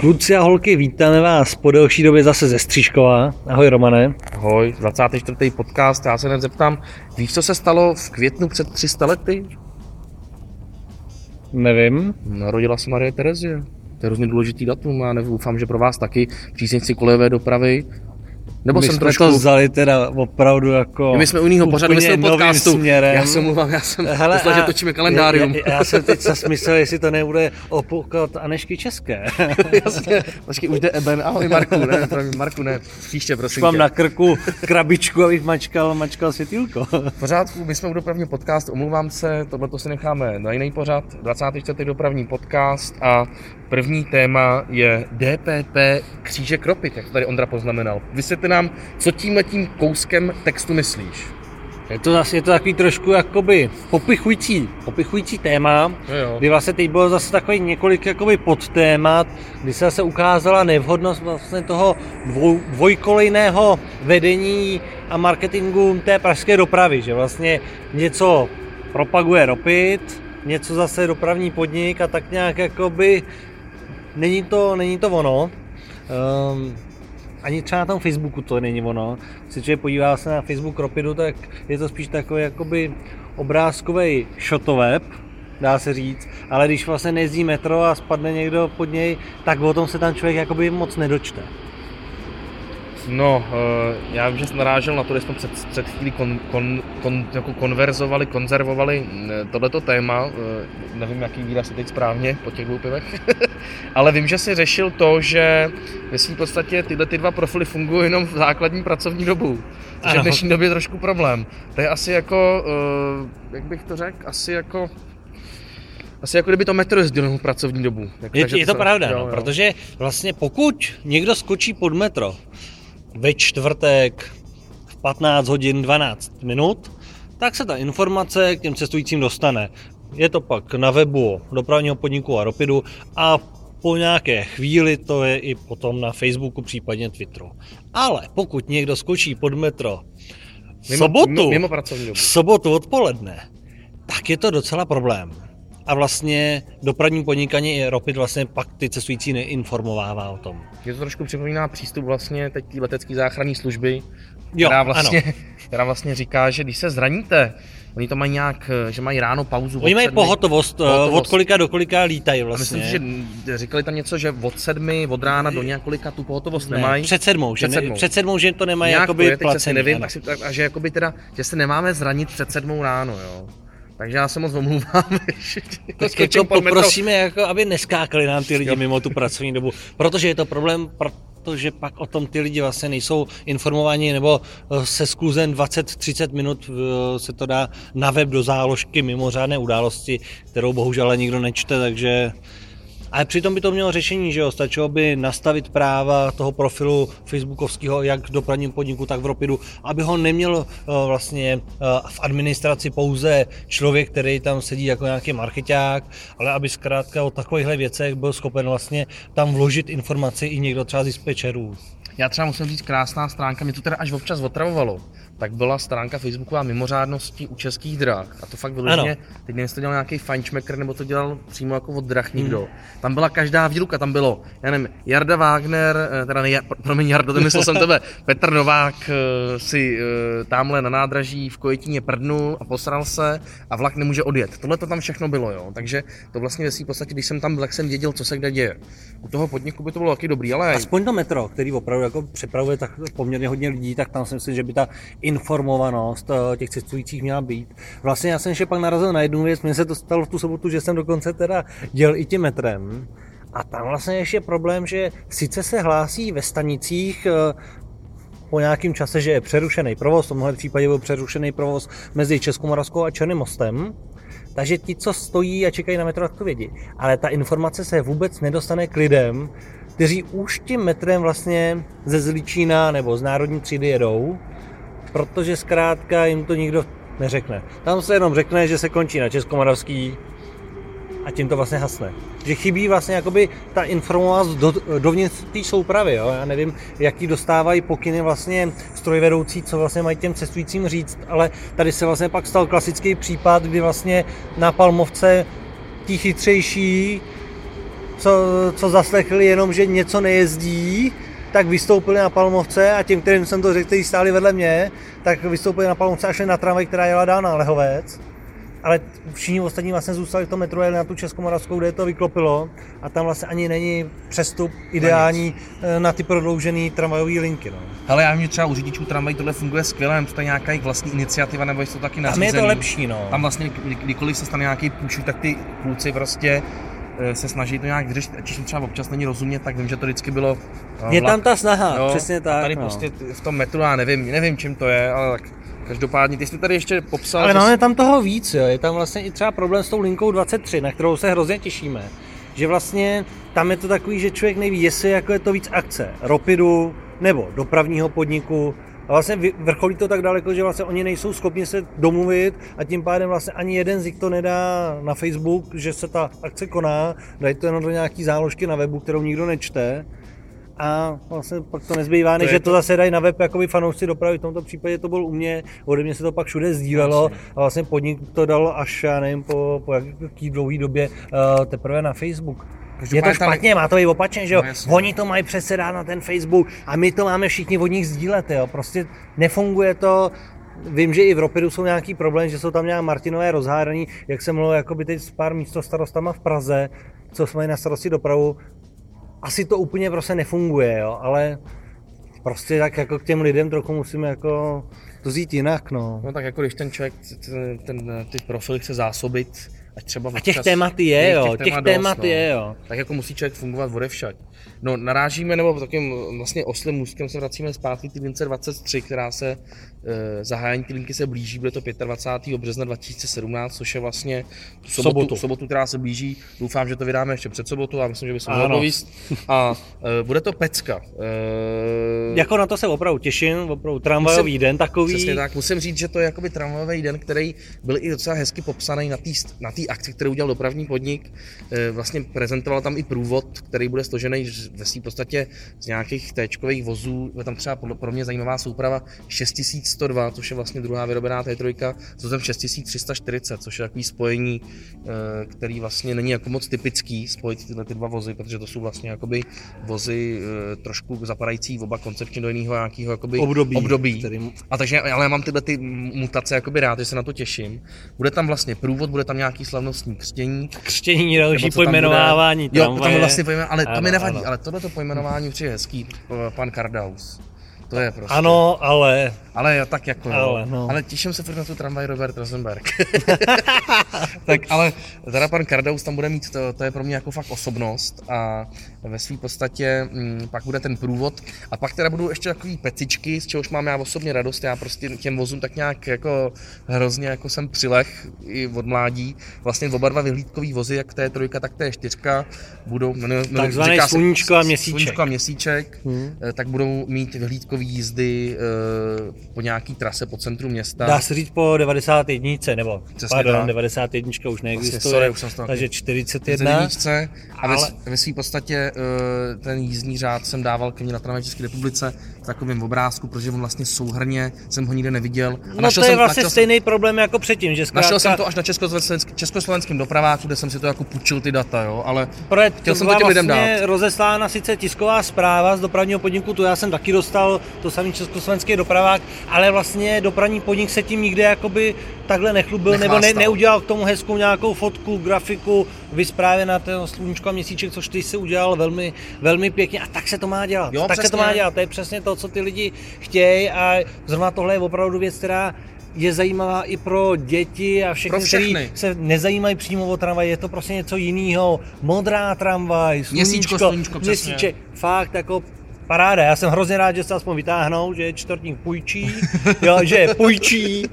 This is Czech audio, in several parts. Kluci a holky, vítáme vás po delší době zase ze Stříškova. Ahoj Romane. Ahoj, 24. podcast, já se hned zeptám, víš, co se stalo v květnu před 300 lety? Nevím. Narodila se Marie Terezie. To je hrozně důležitý datum a doufám, že pro vás taky, příznivci kolejové dopravy. Nebo my jsem trošku... to vzali teda opravdu jako... My jsme u jiného pořadu, my jsme u podcastu. Já jsem myslel, že točíme kalendárium. Já jsem teď zase myslel, jestli to nebude opoukat Anešky České. Jasně, Anešky už jde eben, ahoj Marku, ne, příště prosím tě. Mám na krku krabičku, abych mačkal světýlko. Pořádku, my jsme u dopravního podcastu, omlouvám se, tohleto si necháme na jiný pořad, 24. dopravní podcast a první téma je DPP křížek Ropid, jak to tady Ondra poznamenal. Vysvětli nám, co tímhletím kouskem textu myslíš. Je to takový trošku jakoby popichující téma, jo. Kdy vlastně teď bylo zase takový několik jakoby podtémat, kdy se zase ukázala nevhodnost vlastně toho dvojkolejného vedení a marketingu té pražské dopravy, že vlastně něco propaguje Ropid, něco zase dopravní podnik a tak nějak jakoby není to ono. Ani třeba na tom Facebooku to není ono. Když člověk podívá se na Facebook Ropidu, tak je to spíš takový jakoby obrázkový shotoweb, dá se říct, ale když vlastně nejezdí metro a spadne někdo pod něj, tak o tom se tam člověk jakoby moc nedočte. No, já vím, že jsem narážel na to, že jsme před chvílí konzervovali tohleto téma, nevím, jaký výraz je teď správně po těch dvou pivech, ale vím, že jsi řešil to, že ve svým podstatě tyhle dva profily fungují jenom v základní pracovní dobu, což je v dnešní době trošku problém. To je asi jako, jak bych to řekl, asi jako kdyby to metro jezdilo v pracovní dobu. Je to pravda, jo. Protože vlastně pokud někdo skočí pod metro ve čtvrtek v 15 hodin 12 minut, tak se ta informace k těm cestujícím dostane. Je to pak na webu dopravního podniku a Ropidu a po nějaké chvíli to je i potom na Facebooku, případně Twitteru. Ale pokud někdo skočí pod metro v sobotu odpoledne, tak je to docela problém. A vlastně dopravní podnikání i Ropid vlastně pak ty cestující neinformovává o tom. Je to trošku připomíná přístup vlastně teď té letecké záchranné služby, která vlastně říká, že když se zraníte, oni to mají nějak, že mají ráno pauzu. Oni mají pohotovost, od kolika do kolika lítají vlastně. A myslím, že říkali tam něco, že od 7 od rána do několika tu pohotovost nemají. Před sedmou, že to nemají jakoby placený. Nevím, a že jakoby teda, že se nemáme zranit před 7 ráno, jo. Takže já se moc omlouvám, tak jako poprosíme, aby neskákali nám ty lidi mimo tu pracovní dobu, protože je to problém, protože pak o tom ty lidi vlastně nejsou informováni, nebo se skluzen 20-30 minut se to dá na web do záložky mimořádné události, kterou bohužel nikdo nečte, takže... Ale přitom by to mělo řešení, že jo, stačilo by nastavit práva toho profilu facebookovského jak v dopravním podniku, tak v Ropidu, aby ho neměl vlastně v administraci pouze člověk, který tam sedí jako nějaký markeťák, ale aby zkrátka o takovýchhle věcech byl schopen vlastně tam vložit informaci i někdo třeba z dispečerů. Já třeba musím říct, krásná stránka, mě to teda až občas otravovalo, tak byla stránka Facebooková mimořádnosti u Českých drah. A to fakt vyloženě, teď nevím, to dělal nějaký fajnšmekr, nebo to dělal přímo jako od drah nikdo. Tam byla každá výluka, tam bylo, já nevím, Jarda Wagner, teda ne, promiň Jardo, to myslel jsem tebe, Petr Novák si tamhle na nádraží v Kojetíně prdnul a posral se a vlak nemůže odjet. Tohle to tam všechno bylo, jo. Takže to vlastně ve svým podstatě, když jsem tam byl, jsem věděl, co se kde děje. U toho podniku by to bylo taky dobrý, ale aspoň to metro, který opravdu jako přepravuje tak poměrně hodně lidí, tak tam si myslím, že by ta informovanost těch cestujících měla být. Vlastně já jsem ještě pak narazil na jednu věc, mně se to stalo v tu sobotu, že jsem dokonce teda dělal i tím metrem. A tam vlastně ještě problém, že sice se hlásí ve stanicích po nějakém čase, že je přerušený provoz, v tomhle případě byl přerušený provoz mezi Českou Moravskou a Černým mostem, takže ti, co stojí a čekají na metro, tak to vědí. Ale ta informace se vůbec nedostane k lidem, kteří už tím metrem vlastně ze Zličína nebo z Národní třídy jedou, protože zkrátka jim to nikdo neřekne. Tam se jenom řekne, že se končí na Českomoravský a tím to vlastně hasne. Že chybí vlastně jakoby ta informovanost dovnitř té soupravy, jo? Já nevím, jaký dostávají pokyny vlastně strojvedoucí, co vlastně mají těm cestujícím říct, ale tady se vlastně pak stal klasický případ, kdy vlastně na Palmovce ti chytřejší co zaslechli jenom, že něco nejezdí, tak vystoupili na Palmovce a těm, kterým jsem to řekl, kteří stáli vedle mě, tak vystoupili na Palmovce a šli na tramvaj, která jela dál na Lehovec. Ale všichni ostatní vlastně zůstali v tom metru a jeli na tu Českou Moravskou, kde to vyklopilo a tam vlastně ani není přestup ideální na ty prodloužené tramvajové linky. No. Hele, já vím, třeba u řidičů tramvají tohle funguje skvěle, nevím, to je nějaká jejich vlastní iniciativa, nebo jestli to taky nařízený. Tam je to lepší, no. Tam vlastně, kdykoliv se stane nějaký průšvih, tak ty kluci prostě se snaží to nějak vyřešit, ať třeba občas není rozumět, tak vím, že to vždycky bylo vlak. Je tam ta snaha, jo, přesně tak. Tady prostě v tom metru, já nevím, čím to je, ale tak. Každopádně, ty jsi tady ještě popsal... Ale máme tam toho víc, jo. Je tam vlastně i třeba problém s tou linkou 23, na kterou se hrozně těšíme. Že vlastně tam je to takový, že člověk neví, jestli jako je to víc akce Ropidu nebo dopravního podniku. A vlastně vrcholí to tak daleko, že vlastně oni nejsou schopni se domluvit a tím pádem vlastně ani jeden z nich to nedá na Facebook, že se ta akce koná, dají to jenom do nějaký záložky na webu, kterou nikdo nečte. A vlastně pak to nezbývá, než že to zase dají na web jakoby fanoušci dopravy, v tomto případě to bylo u mě, ode mě se to pak všude sdílelo a vlastně podnik to dalo až, já nevím, po jaký dlouhý době teprve na Facebook. Je to špatně, má to být opačně, že jo? No, oni to mají přesedat na ten Facebook a my to máme všichni od nich sdílet, jo? Prostě nefunguje to. Vím, že i v Ropidu jsou nějaký problém, že jsou tam nějak Martinové rozhádaný, jak jsem mluvil jakoby teď s pár místostarostama v Praze, co jsme na starosti dopravu. Asi to úplně prostě nefunguje, jo, ale prostě tak jako k těm lidem trochu musíme jako to vzít jinak, no. No tak jako když ten člověk, ty profily chce zásobit, ať třeba občas... A těch témat je, jo, těch témat je, jo. Tak jako musí člověk fungovat odevšad. No narážíme, nebo takým vlastně oslým můstkem se vracíme zpátky k lince 23, která se, zahájení ty linky se blíží, bude to 25. března 2017, což je vlastně sobotu, která se blíží. Doufám, že to vydáme ještě před sobotu, a myslím, že bychom mohli povíst. A bude to pecka. Jako na to se opravdu těším, opravdu tramvajový den takový. Přesně tak, musím říct, že to je jakoby tramvajový den, který byl i docela hezky popsaný na té akci, kterou udělal dopravní podnik. Vlastně prezentoval tam i průvod, který bude složený ve v podstatě z nějakých téčkových vozů. Je tam třeba pro mě zajímavá souprava 6102, což je vlastně druhá vyrobená T3, co tam 6340, což je takový spojení, který vlastně není jako moc typický spojit tyhle ty dva vozy, protože to jsou vlastně jakoby vozy trošku zapadající oba koncepčně do jiného nějakého jakoby období. A takže ale já mám tyhle ty mutace jakoby rád, že se na to těším. Bude tam vlastně průvod, bude tam nějaký slavnostní křtění. Křtění další pojmenovávání tramvaje. Jo, tam vlastně pojmenování, ale to mi nevadí. Ale tohleto pojmenování přijde hezký, pan Kardaus. To je prostě. Ano, ale... Ale tak jako ale, no. Ale těším se furt na tu tramvaj Robert Rosenberg. Tak ale teda pan Kardaus tam bude mít, to je pro mě jako fakt osobnost a ve své podstatě pak bude ten průvod a pak teda budou ještě takový pecičky, z čehož mám já osobně radost, já prostě těm vozům tak nějak jako hrozně jako jsem přileh i od mládí. Vlastně oba dva vyhlídkový vozy, jak T3, tak T4, budou takzvané sluníčko a měsíček, tak budou mít vyhlídkový jízdy po nějaký trase po centru města. Dá se říct po 91, nebo přesně, pardon, 91 už neexistuje, vlastně, sorry, takže 41. Ale... A ve své podstatě ten jízdní řád jsem dával ke mně na tramvaj v České republice v takovém obrázku, protože on vlastně souhrnně jsem ho nikde neviděl. A no to je vlastně stejný problém jako předtím, že zkrátka... Našel jsem to až na Československém dopraváku, kde jsem si to jako půjčil ty data, jo, ale chtěl jsem to těm lidem dát. Vlastně rozeslána sice tisková zpráva z dopravního podniku, to já jsem taky dostal, to samý Československý dopravák, ale vlastně dopravní podnik se tím nikde jakoby takhle nechlubil, nechvástal, nebo neudělal k tomu hezkou nějakou fotku, grafiku, vyzprávě na ten sluníčko a měsíček, což ty jsi udělal velmi, velmi pěkně a tak se to má dělat. Jo, tak přesně. Se to má dělat, to je přesně to, co ty lidi chtějí a zrovna tohle je opravdu věc, která je zajímavá i pro děti a všechny, kteří se nezajímají přímo o tramvaj, je to prostě něco jiného. Modrá tramvaj, sluníčko, měsíček, fakt jako paráda, já jsem hrozně rád, že se aspoň vytáhnou, že je čtvrtník půjčí, jo, že je půjčí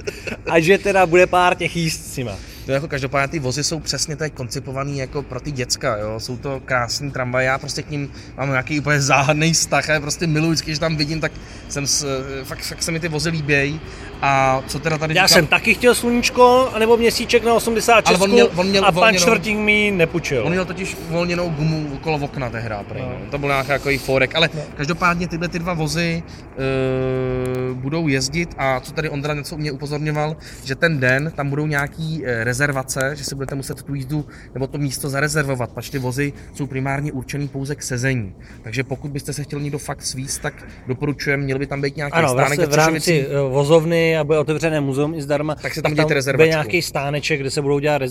a že teda bude pár těch jíst s nima. No jako každopádně ty vozy jsou přesně tady koncipovaný jako pro ty děcka, jo, jsou to krásný tramvaje, já prostě k ním mám nějaký úplně záhadnej vztah a prostě miluji, vždycky, že tam vidím, tak jsem fakt se mi ty vozy líbějí a co teda tady... Já jsem taky chtěl sluníčko, anebo měsíček na 86 on měl a pan čtvrtík mi nepůjčil. On měl totiž uvolněnou gumu okolo okna tehda, prej, no. To byl nějaký forek, ale každopádně tyhle ty dva vozy budou jezdit a co tady Ondra něco mě upozorňoval, že ten den tam budou nějaký rezervace, že si budete muset tu jízdu nebo to místo zarezervovat, protože ty vozy jsou primárně určený pouze k sezení. Takže pokud byste se chtěli někdo fakt svíst, tak doporučujeme, měl by tam být nějaký stánek. Ano, v rámci vozovny a bude otevřené muzeum i zdarma, tak se tam dějte rezervačku. Bude nějaký stáneček, kde se budou dělat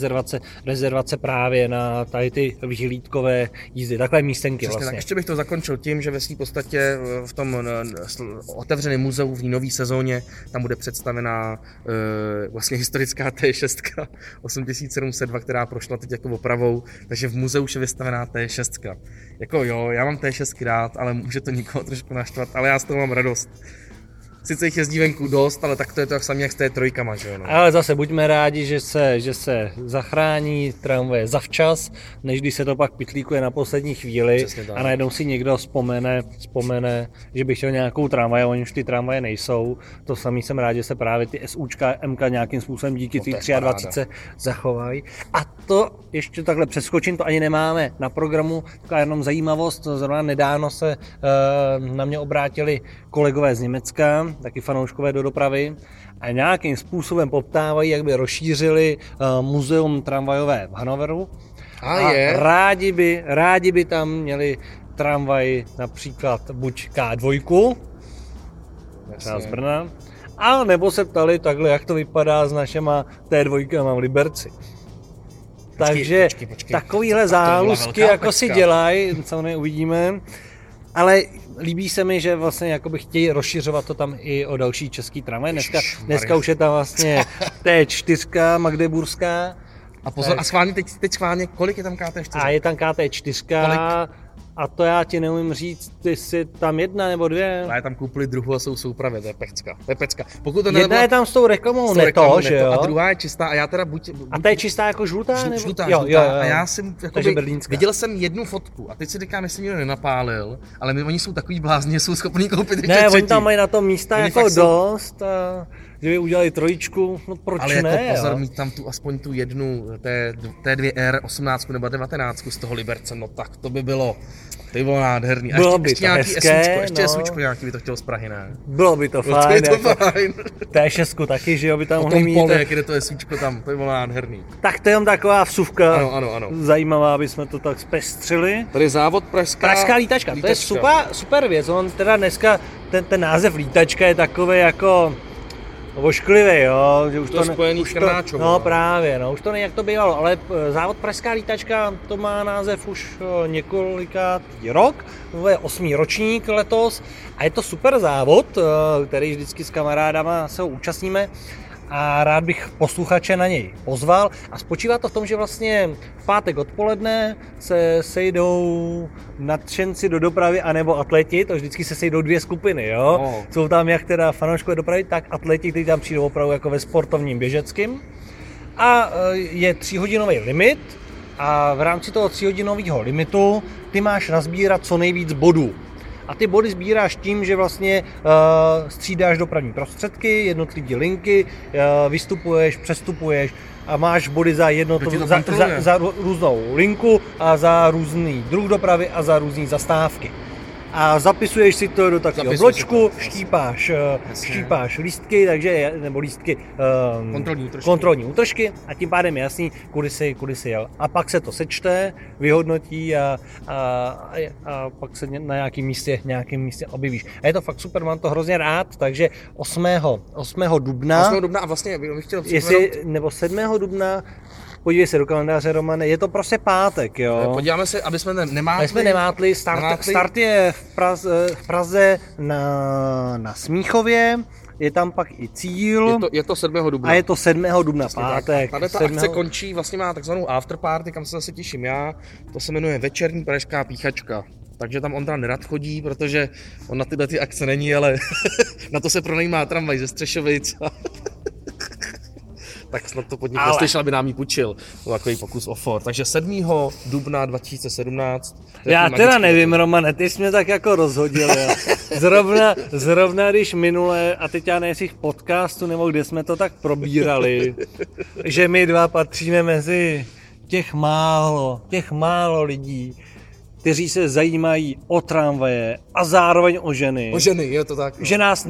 rezervace právě na tady ty vyhlídkové jízdy, takové místenky. Přesně, vlastně. Tak ještě bych to zakončil tím, že ve v podstatě v tom otevřeném muzeu v nové sezóně tam bude představená vlastně historická T6 8702, která prošla teď jako opravou, takže v muzeu už je vystavená T6. Jako jo, já mám T6 rád, ale může to někoho trošku naštvat, ale já z toho mám radost. Sice jich jezdí venku dost, ale tak to je to jak samý jak s té trojkama, že jo? No. Ale zase buďme rádi, že se zachrání tramvaje zavčas, než když se to pak pitlíkuje na poslední chvíli a najednou si někdo vzpomene, že by chtěl nějakou tramvaj, oni už ty tramvaje nejsou. To samý jsem rád, že se právě ty SUčka, MK nějakým způsobem díky té 23 zachovají. A to ještě takhle přeskočím, to ani nemáme na programu, taková jenom zajímavost, zrovna nedávno se na mě obrátili kolegové z Německa, taky fanouškové do dopravy a nějakým způsobem poptávají, jak by rozšířili muzeum tramvajové v Hanoveru a rádi by tam měli tramvaj například buď K2 z Brna, a nebo se ptali takhle, jak to vypadá s našima T2 v Liberci. Takže počkej. Takovýhle zálusky jako si dělají, co neuvidíme, ale líbí se mi, že vlastně jakoby chtějí rozšiřovat to tam i o další český tramvaj. Dneska už je tam vlastně T4 Magdeburská. A pozor, a schválně, teď schválně, kolik je tam KT4? A je tam KT4. Kolik? A to já ti neumím říct, ty jsi tam 1 nebo 2. A je tam koupili druhou a jsou soupravy, to je pecka. Pokud to jedna je tam s tou reklamou Neto, že jo? A druhá je čistá a já teda buď a ta je čistá jako žlutá? Žlutá. A já jsem jakoby, viděl jsem jednu fotku a teď si říkám, jestli někdo nenapálil, ale oni jsou takový blázni, jsou schopní koupit ještě třetí. Ne, oni tam mají na tom místa oni jako dost a... Kdyby udělali trojičku, no proč ale ne? Ale jako pozor, mít tam tu aspoň tu jednu T2R18 nebo 19 z toho Liberce, no tak to by bylo, ty bylo nádherný. A bylo ještě nějaký SUčko, nějaký by to chtělo z Prahy, ne? Bylo by to fajn, T6 taky, že jo, by tam mohli mít. O tom poli, jak jde to SUčko tam, to by bylo nádherný. Tak to je jen taková vsuvka, ano. Zajímavá, aby jsme to tak zpestřili. Tady závod Pražská lítačka, to je super věc, on teda dneska, ten název lítačka je takový jako... Ošklivý, jo, že už to spojený s Krnáčem. No právě, no, už to nejak to bývalo, ale závod Pražská lítačka, to má název už několikátý rok, to je 8. ročník letos a je to super závod, který vždycky s kamarádama se ho účastníme a rád bych posluchače na něj pozval a spočívá to v tom, že vlastně v pátek odpoledne se sejdou nadšenci do dopravy anebo atleti, to vždycky se sejdou dvě skupiny, jo? Oh. Jsou tam jak teda fanouškové dopravy, tak atleti, kteří tam přijdou opravdu jako ve sportovním běžeckým a je 3hodinový limit a v rámci toho 3hodinového limitu ty máš nazbírat co nejvíc bodů. A ty body sbíráš tím, že vlastně střídáš dopravní prostředky, jednotlivé linky, vystupuješ, přestupuješ a máš body za za různou linku a za různý druh dopravy a za různý zastávky. A zapisuješ si to do takového bločku, štípáš lístky, takže nebo lístky kontrolní útržky a tím pádem je jasný, kudy jsi jel. A pak se to sečte, vyhodnotí a pak se na nějakém místě objevíš. A je to fakt super, mám to hrozně rád, takže 8. dubna a vlastně bych chtěl připomenout... Nebo 7. dubna, podívej se do kalendáře, Romane, je to prostě pátek, jo. Podíváme se, aby jsme nemátli. Start je v Praze na Smíchově, je tam pak i cíl. Je to 7. dubna. A je to 7. dubna, vlastně pátek. Tady ta akce končí, vlastně má takzvanou afterparty, kam se zase těším já. To se jmenuje Večerní pražská píchačka. Takže tam on tam nerad chodí, protože on na tyhle ty akce není, ale na to se pronajímá tramvaj ze Střešovic. Tak snad to podnik neslyšel, aby nám ji půjčil. To byl takový pokus o for. Takže 7. dubna 2017. Já teda nevím, dubna. Romane, ty jsi mě tak jako rozhodil. Zrovna když minule, a teď já nejsi v podcastu, nebo kde jsme to tak probírali, že my dva patříme mezi těch málo lidí, kteří se zajímají o tramvaje a zároveň o ženy. O ženy, je to tak. No. Že nás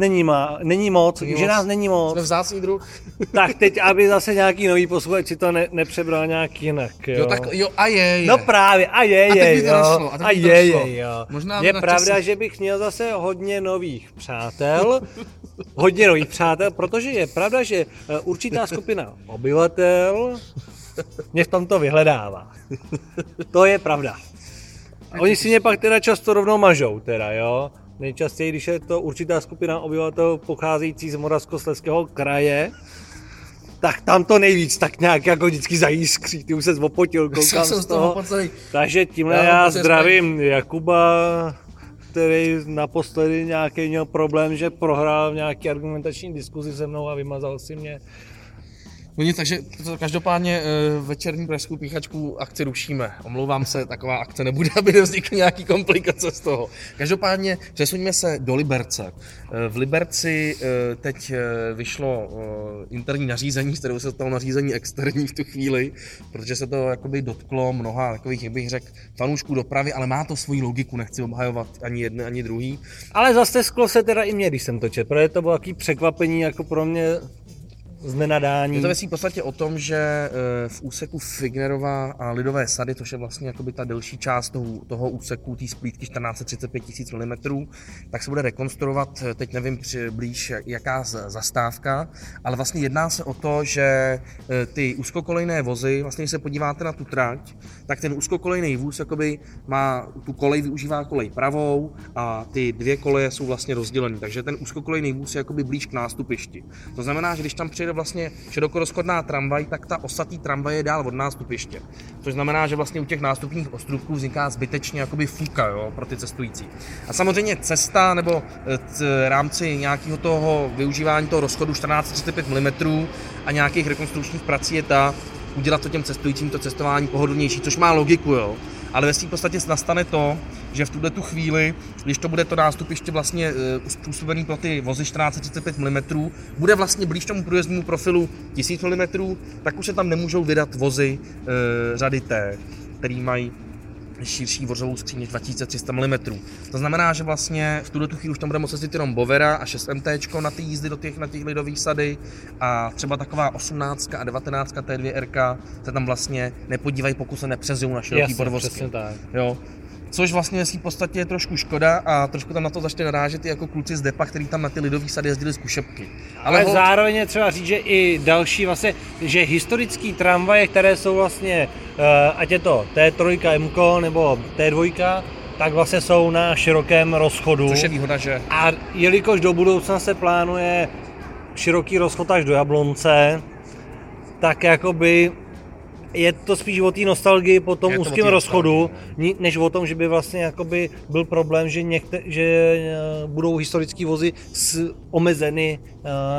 není moc. Jsme vzácný druh. Tak teď, aby zase nějaký nový posluchač si to nepřebral nějak jinak. Jo, tak jo, a je. No právě, a teď by to nešlo. Možná je pravda, že bych měl zase hodně nových přátel. Protože je pravda, že určitá skupina obyvatel mě v tomto vyhledává. To je pravda. A oni si mě pak teda často rovnou mažou teda, jo. Nejčastěji, když je to určitá skupina obyvatel pocházející z Moravskoslezského kraje, tak tam to nejvíc tak nějak jako vždycky zajískří, ty už se zvopotil, koukám z toho. Takže tímhle já zdravím Jakuba, který naposledy nějaký měl problém, že prohrál v nějaký argumentační diskuzi se mnou a vymazal si mě. Takže každopádně večerní pražskou píchačku akci rušíme. Omlouvám se, taková akce nebude, aby nevznikly nějaký komplikace z toho. Každopádně přesuňme se do Liberce. V Liberci teď vyšlo interní nařízení, z kterého se stalo nařízení externí v tu chvíli, protože se to jakoby dotklo mnoha takových, jak bych řekl, fanoušků dopravy, ale má to svoji logiku, nechci obhajovat ani jedny, ani druhý. Ale zastesklo se teda i mě, když jsem to četl, protože to bylo takový překvapení jako pro mě. Je to vlastně v podstatě o tom, že v úseku Fignerova a Lidové sady, což je vlastně jakoby ta delší část toho úseku, té splítky 1435 000 mm, tak se bude rekonstruovat, teď nevím blíž jaká zastávka, ale vlastně jedná se o to, že ty úzkokolejné vozy, vlastně když se podíváte na tu trať, tak ten úzkokolejný vůz jakoby má tu kolej, využívá kolej pravou a ty dvě koleje jsou vlastně rozdělené, takže ten úzkokolejný vůz je jakoby blíž k nástupišti. To znamená, že když tam přijde vlastně širokorozchodná tramvaj, tak ta osatý tramvaj je dál od nástupiště. Což znamená, že vlastně u těch nástupních ostrůvků vzniká zbytečně jakoby fuka, jo, pro ty cestující. A samozřejmě cesta nebo v rámci nějakého toho využívání toho rozchodu 14-35 mm a nějakých rekonstrukčních prací je ta udělat to těm cestujícím to cestování pohodlnější, což má logiku, jo. Ale ve svým podstatě nastane to, že v tuto chvíli, když to bude to nástupiště vlastně způsobený pro ty vozy 14-35 mm, bude vlastně blíž tomu průjezdnímu profilu 1000 mm, tak už se tam nemůžou vydat vozy řady T, který mají širší vořovou skříň než 2300 mm. To znamená, že vlastně v tuto chvíli už tam bude moct jezdit jenom Bovera a 6MT na ty jízdy do těch Lidových sady a třeba taková 18 a 19 T2R se tam vlastně nepodívají, pokud se nepřezijou na široký podvozky. Jo. Což vlastně v podstatě je trošku škoda a trošku tam na to začne narážet i jako kluci z depa, který tam na ty Lidový sady jezdili z kušebky. Ale zároveň je třeba říct, že i další vlastně, že historický tramvaje, které jsou vlastně, ať je to T3 MKO nebo T2, tak vlastně jsou na širokém rozchodu. Což je výhoda, že? A jelikož do budoucna se plánuje široký rozchod až do Jablonce, tak jakoby je to spíš o té nostalgii po tom úzkém rozchodu, než o tom, že by vlastně jakoby byl problém, že budou historické vozy omezeny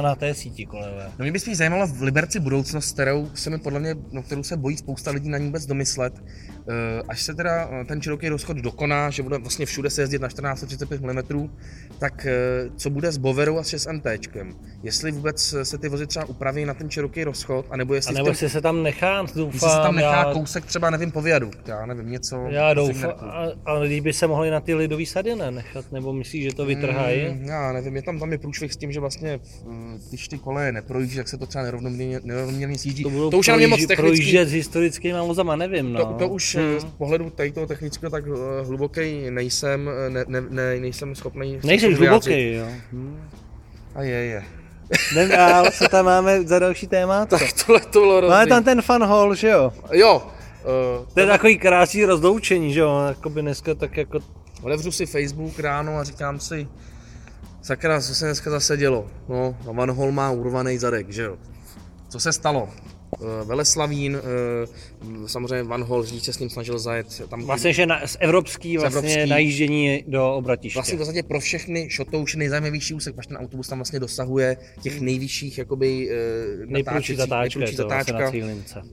na té síti kolejové. No mě by spíš zajímala v Liberci budoucnost, kterou se bojí spousta lidí na ní vůbec domyslet. Až se teda ten široký rozchod dokoná, že bude vlastně všude se jezdit na 14-35 mm, tak co bude s Boverou a s 6MTčkem? Jestli vůbec se ty vozy třeba upraví na ten široký rozchod, anebo jestli se tam nechá, doufám, se tam nechá kousek třeba, nevím, po viadukt, já nevím, něco. Já doufám, ale kdyby se mohli na ty Lidové sady nechat, nebo myslíš, že to vytrhají? Já nevím, tam je průšvih s tím, že vlastně když ty koleje neprojíždí, tak se to třeba nerovnoměrně sjíždí. To už je moc technický. S historickými vozama nevím, no. To už z pohledu tady toho technického tak hluboký nejsem, nejsem schopný. Nejsem hluboký, jo. A je. Jdem dál, co tam máme za další téma? Tak tohle to bylo hrozný. Máme tam ten Van Hool, že jo? Jo. To je takový krásný rozloučení, že jo? Jakoby dneska tak jako... Otevřu si Facebook ráno a říkám si, sakra, co se dneska zase dělo? No, Van Hool má urvaný zadek, že jo? Co se stalo? Veleslavín, samozřejmě Van Hool, Řidič se s ním snažil zajet. Tam vlastně, že z evropský najíždění do Obratiště. Vlastně v podstatě pro všechny šotouši nejzajímavější úsek, protože ten autobus tam vlastně dosahuje těch nejvyšších jakoby nejprůjší zatáčka.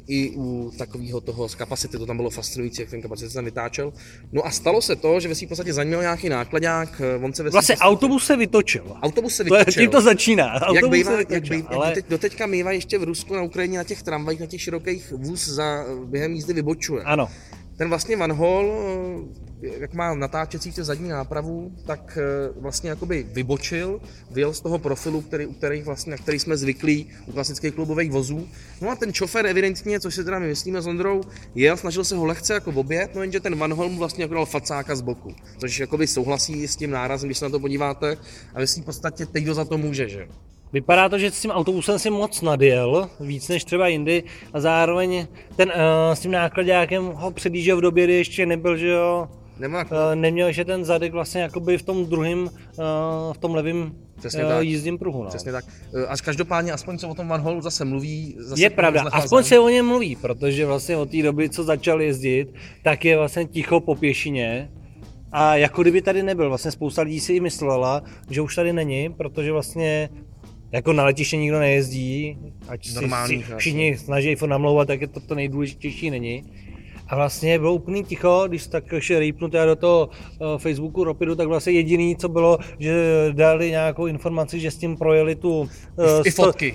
I u takového toho z kapacity, to tam bylo fascinující, jak ten kapacity se tam vytáčel. No a stalo se to, že ve svým podstatě za ním měl nějaký nákladňák, on se vlastně autobus se vytočil. Tím to začíná. Doteďka mývá ještě v Rusku, na Ukrajině na těch tramvajích, na těch širokých vůz během jízdy vybočuje. Ano. Ten vlastně Van Hool, jak má natáčecí zadní nápravu, tak vlastně jakoby vybočil, vyjel z toho profilu, na který jsme zvyklí u klasických klubových vozů. No a ten šofér evidentně, což si teda my myslíme s Ondrou, jel, snažil se ho lehce jako objet, no jenže ten Van Hool mu vlastně jako dal facáka z boku, což jakoby souhlasí s tím nárazem, když se na to podíváte, a myslím v podstatě teď kdo za to může, že? Vypadá to, že s tím autobusem si moc nadjel, víc než třeba jindy, a zároveň ten s tím nákladákem ho předjížděl v době, kdy ještě nebyl, že jo, neměl ještě ten zadek vlastně jakoby v tom druhém, v tom levém jízdním pruhu. No. Přesně tak. Až každopádně aspoň se o tom Van Hoolu zase mluví. Zase je pravda, aspoň se o něm mluví, protože vlastně od té doby, co začal jezdit, tak je vlastně ticho po pěšině. A jako kdyby tady nebyl, vlastně spousta lidí si i myslela, že už tady není, protože vlastně jako na letiště nikdo nejezdí, ať normální, si všichni snaží namlouvat, tak je to nejdůležitější není. A vlastně bylo úplný ticho, když tak rýpnu do toho Facebooku Ropidu, tak vlastně jediný, co bylo, že dali nějakou informaci, že s tím projeli tu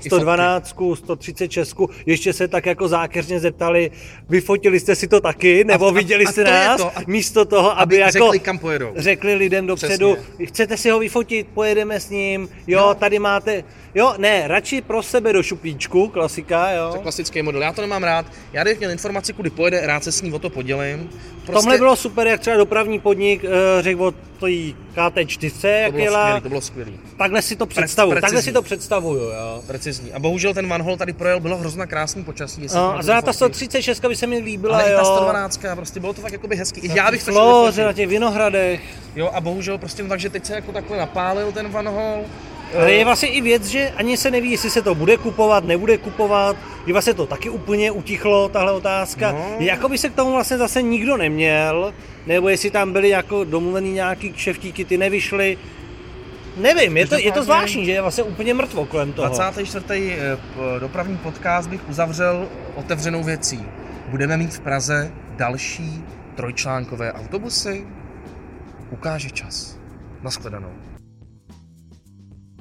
112, 136, ještě se tak jako zákeřně zeptali, vyfotili jste si to taky, nebo viděli jste nás, to, místo toho, aby jako řekli, kam pojedou. Řekli lidem dopředu, přesně. Chcete si ho vyfotit, pojedeme s ním, jo, no. Tady máte, jo, ne, radši pro sebe do šuplíčku, klasika, jo. To je klasický model, já to nemám rád, já když měl informaci, kudy pojede, rád se s ním o to podělím. Prostě... Tomhle bylo super, jak třeba dopravní podnik řekl o tý KT4, jak jela. To bylo skvělý. Takhle si to představuju. Jo. Precizní. A bohužel ten Van Hool tady projel, bylo hrozně krásný počasí. No, a za ta 136 by se mi líbila, ale jo. Ale ta 112, prostě bylo to fakt jakoby hezký. I já bych to šel na těch Vinohradech. Jo, a bohužel prostě no, takže teď se jako takhle napálil ten Van Hool. Ale je vlastně i věc, že ani se neví, jestli se to bude kupovat, nebude kupovat, že vlastně to taky úplně utichlo, tahle otázka. No. Jako by se k tomu vlastně zase nikdo neměl, nebo jestli tam byly jako domluvený nějaký kšeftíky, ty nevyšly. Nevím, je to zvláštní, že je vlastně úplně mrtvo kolem toho. 24. dopravní podcast bych uzavřel otevřenou věcí. Budeme mít v Praze další trojčlánkové autobusy. Ukáže čas. Naschledanou.